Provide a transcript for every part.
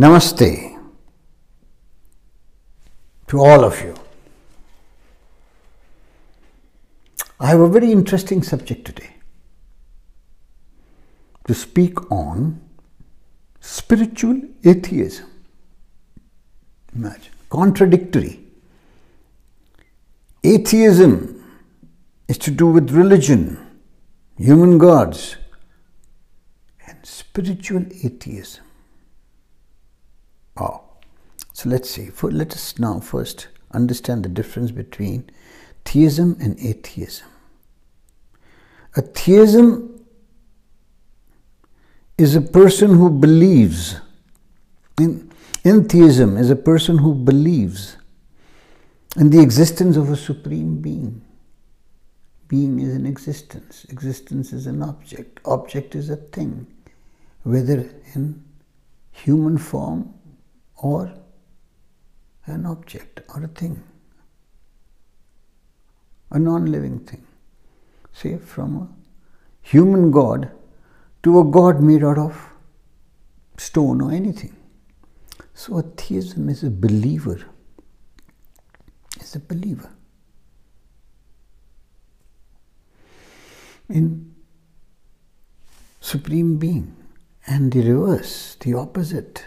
Namaste to all of you. I have a very interesting subject today to speak on: spiritual atheism. Imagine, contradictory. Atheism is to do with religion, human gods, and spiritual atheism. Wow. So let's see. Let us now first understand the difference between theism and atheism. A theism is a person who believes. In theism is a person who believes in the existence of a supreme being. Being is an existence. Existence is an object. Object is a thing, whether in human form or an object or a thing, a non-living thing. Say, from a human god to a god made out of stone or anything. So a theism is a believer. Is a believer in supreme being. And the reverse, the opposite,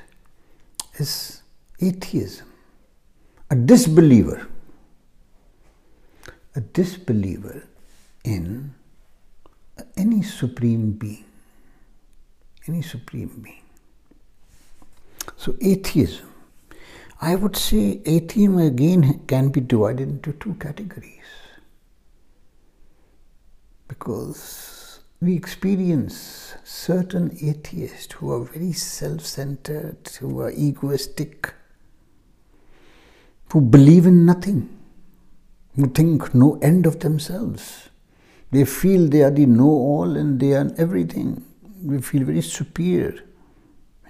is atheism. A disbeliever. A disbeliever in any supreme being. Any supreme being. So atheism. I would say atheism again can be divided into two categories, because we experience certain atheists who are very self-centered, who are egoistic, who believe in nothing, who think no end of themselves. They feel they are the know-all and they are everything. They feel very superior,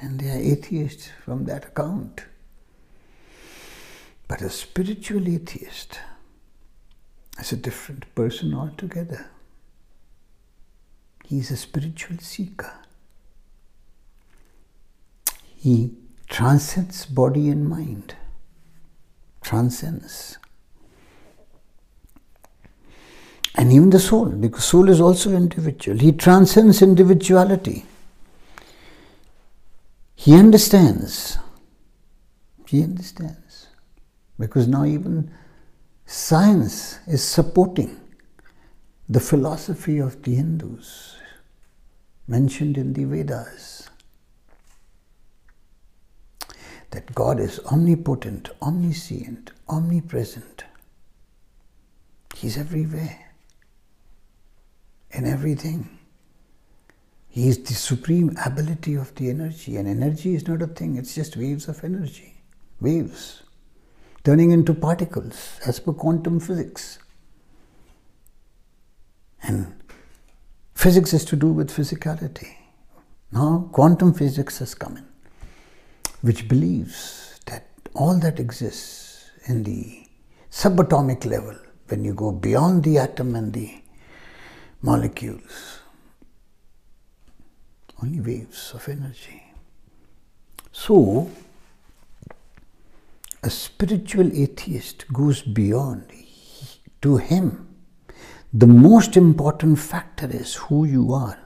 and they are atheists from that account. But a spiritual atheist is a different person altogether. He is a spiritual seeker. He transcends body and mind. Transcends. And even the soul, because soul is also individual. He transcends individuality. He understands. He understands. Because now even science is supporting the philosophy of the Hindus mentioned in the Vedas, that God is omnipotent, omniscient, omnipresent. He's everywhere, in everything. He is the supreme ability of the energy, and energy is not a thing, it's just waves of energy, waves turning into particles as per quantum physics. And physics is to do with physicality. Now quantum physics has come in, which believes that all that exists in the subatomic level, when you go beyond the atom and the molecules, only waves of energy. So a spiritual atheist goes beyond. To him, the most important factor is who you are.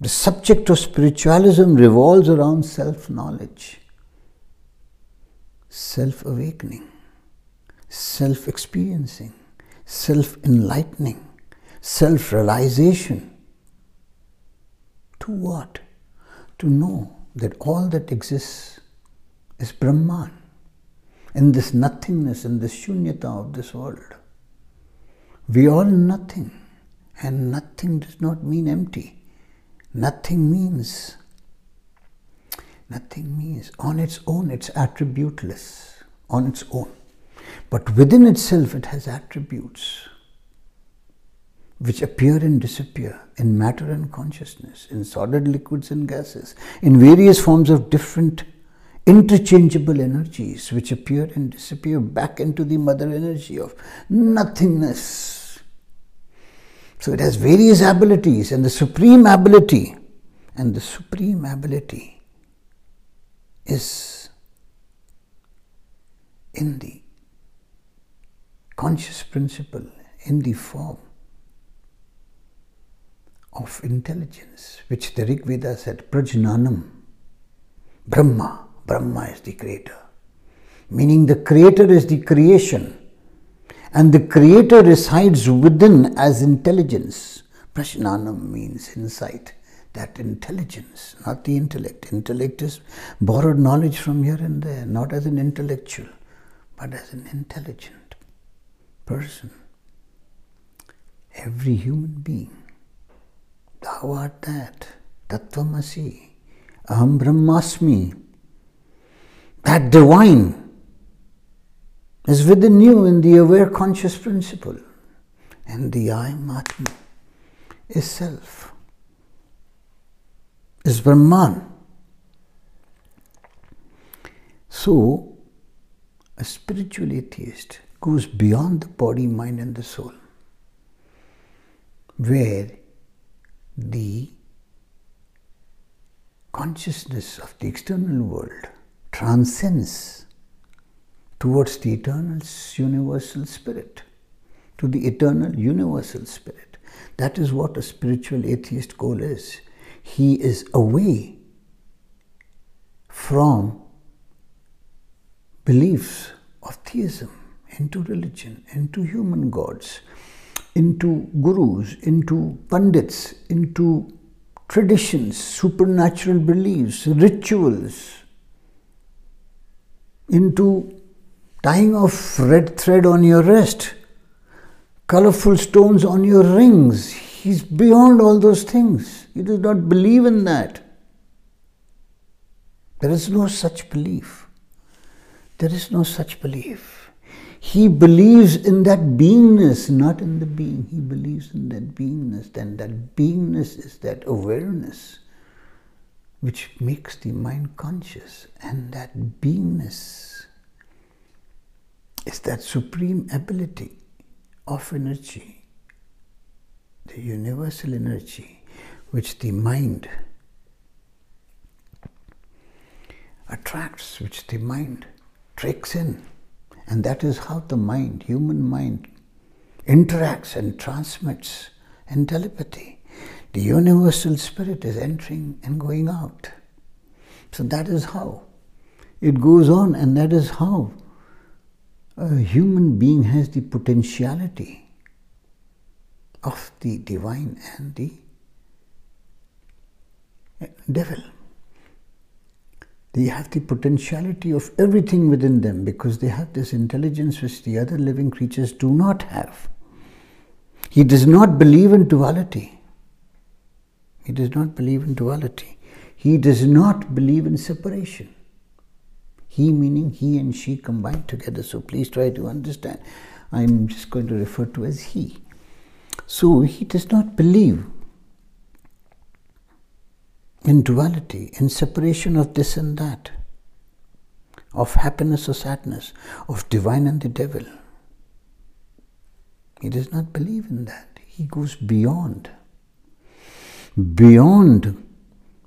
The subject of spiritualism revolves around self-knowledge, self-awakening, self-experiencing, self-enlightening, self-realization. To what? To know that all that exists is Brahman, in this nothingness, in this shunyata of this world. We are nothing, and nothing does not mean empty. Nothing means on its own, it's attributeless, on its own. But within itself, it has attributes which appear and disappear in matter and consciousness, in solid liquids and gases, in various forms of different interchangeable energies which appear and disappear back into the mother energy of nothingness. So it has various abilities, and the supreme ability is in the conscious principle, in the form of intelligence, which the Rig Veda said, Prajnanam, Brahma. Brahma is the creator, meaning the creator is the creation, and the creator resides within as intelligence. Prajnanam means insight, that intelligence, not the intellect. Intellect is borrowed knowledge from here and there, not as an intellectual, but as an intelligent person. Every human being, thou art that, tattvamasi, aham brahmasmi, that divine is within you in the aware conscious principle. And the I am Atma is self, is Brahman. So, a spiritual atheist goes beyond the body, mind and the soul, where the consciousness of the external world transcends towards the eternal universal spirit, to the eternal universal spirit. That is what a spiritual atheist goal is. He is away from beliefs of theism, into religion, into human gods, into gurus, into pandits, into traditions, supernatural beliefs, rituals, into tying off red thread on your wrist, colorful stones on your rings. He's beyond all those things. He does not believe in that. There is no such belief. There is no such belief. He believes in that beingness, not in the being. He believes in that beingness. Then that beingness is that awareness which makes the mind conscious, and that beingness is that supreme ability of energy, the universal energy, which the mind attracts, which the mind tricks in. And that is how the mind, human mind, interacts and transmits in telepathy. The universal spirit is entering and going out. So that is how it goes on, and that is how a human being has the potentiality of the divine and the devil. They have the potentiality of everything within them because they have this intelligence which the other living creatures do not have. He does not believe in duality. He does not believe in duality. He does not believe in separation. He meaning he and she combined together. So please try to understand. I'm just going to refer to as he. So he does not believe in duality, in separation of this and that, of happiness or sadness, of divine and the devil. He does not believe in that. He goes beyond. Beyond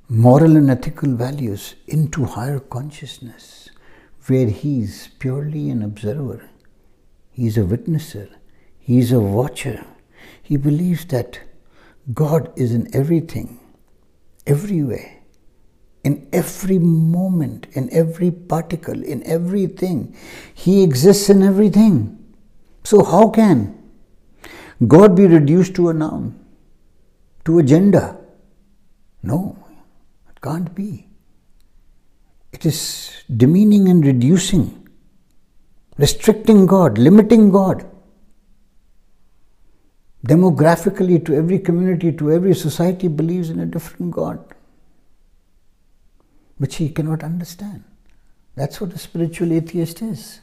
moral and ethical values into higher consciousness, where he is purely an observer, he is a witnesser, he is a watcher. He believes that God is in everything, everywhere, in every moment, in every particle, in everything. He exists in everything. So how can God be reduced to a noun, to a gender? No, it can't be. It is demeaning and reducing, restricting God, limiting God, demographically to every community, to every society believes in a different God, which he cannot understand. That's what a spiritual atheist is.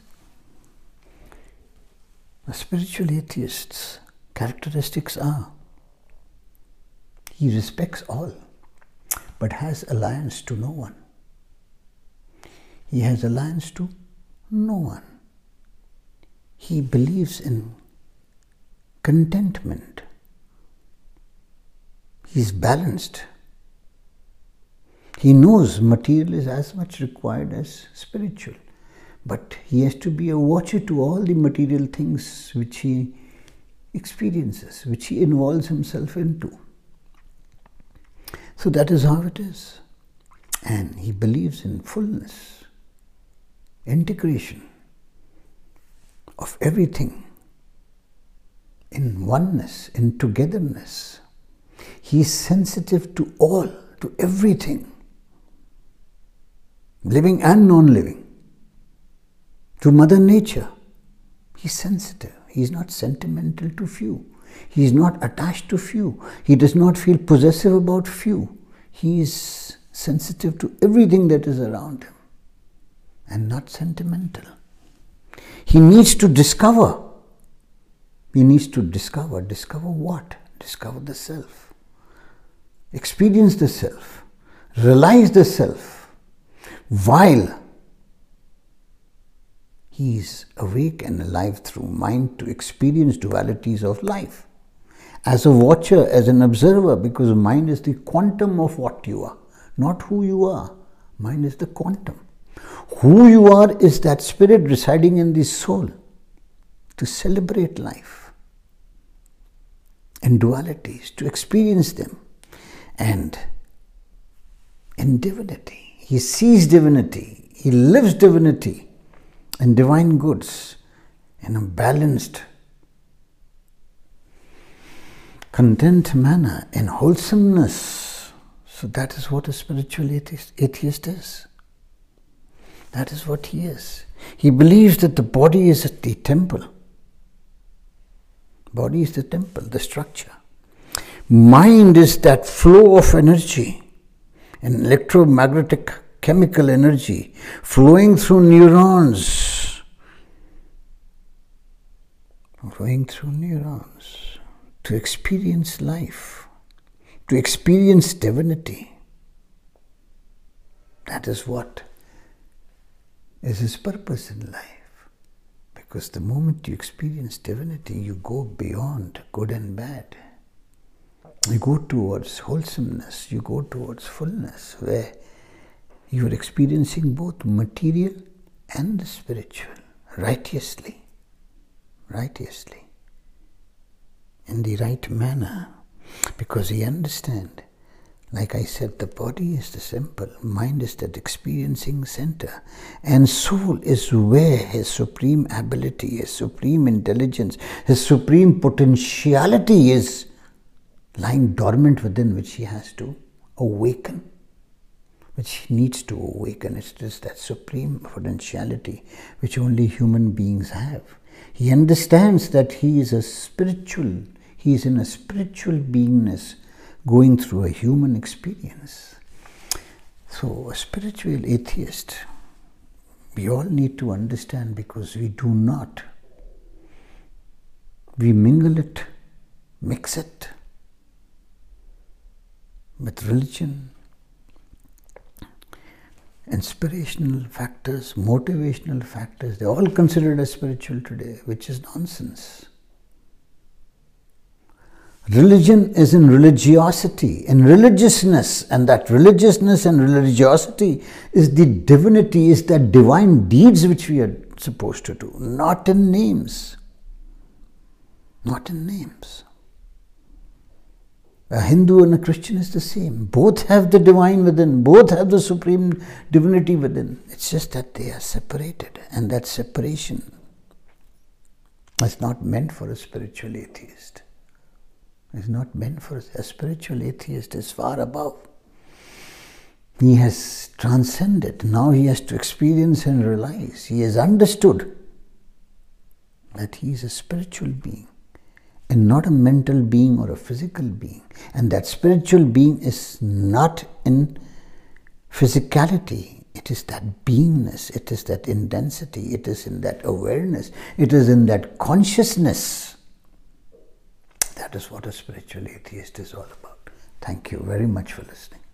A spiritual atheist's characteristics are, he respects all, but has alliance to no one. He has alliance to no one. He believes in contentment. He is balanced. He knows material is as much required as spiritual, but he has to be a watcher to all the material things which he experiences, which he involves himself into. So that is how it is. And he believes in fullness, integration of everything, in oneness, in togetherness. He is sensitive to all, to everything, living and non-living, to Mother Nature. He is sensitive. He is not sentimental to few. He is not attached to few. He does not feel possessive about few. He is sensitive to everything that is around him and not sentimental. He needs to discover. He needs to discover. Discover what? Discover the self. Experience the self. Realize the self while he is awake and alive through mind to experience dualities of life. As a watcher, as an observer, because mind is the quantum of what you are, not who you are. Mind is the quantum. Who you are is that spirit residing in the soul to celebrate life and dualities, to experience them. And in divinity, he sees divinity, he lives divinity and divine goods in a balanced, content manner, in wholesomeness. So that is what a spiritual atheist is. That is what he is. He believes that the body is at the temple. Body is the temple, the structure. Mind is that flow of energy, an electromagnetic chemical energy flowing through neurons. Flowing through neurons to experience life, to experience divinity. That is what is his purpose in life. Because the moment you experience divinity, you go beyond good and bad. You go towards wholesomeness, you go towards fullness, where you are experiencing both material and spiritual, righteously, righteously, in the right manner. Because he understands, like I said, the body is the simple, mind is that experiencing center, and soul is where his supreme ability, his supreme intelligence, his supreme potentiality is lying dormant within, which he has to awaken, which he needs to awaken. It's just that supreme potentiality which only human beings have. He understands that he is a spiritual, he is in a spiritual beingness going through a human experience. So a spiritual atheist, we all need to understand, because we do not. We mingle it, mix it with religion, inspirational factors, motivational factors. They're all considered as spiritual today, which is nonsense. Religion is in religiosity, in religiousness, and that religiousness and religiosity is the divinity, is that divine deeds which we are supposed to do, not in names, not in names. A Hindu and a Christian is the same. Both have the divine within. Both have the supreme divinity within. It's just that they are separated, and that separation is not meant for a spiritual atheist. It's not meant for a spiritual atheist. Is far above. He has transcended. Now he has to experience and realize. He has understood that he is a spiritual being, and not a mental being or a physical being. And that spiritual being is not in physicality. It is that beingness. It is that intensity. It is in that awareness. It is in that consciousness. That is what a spiritual atheist is all about. Thank you very much for listening.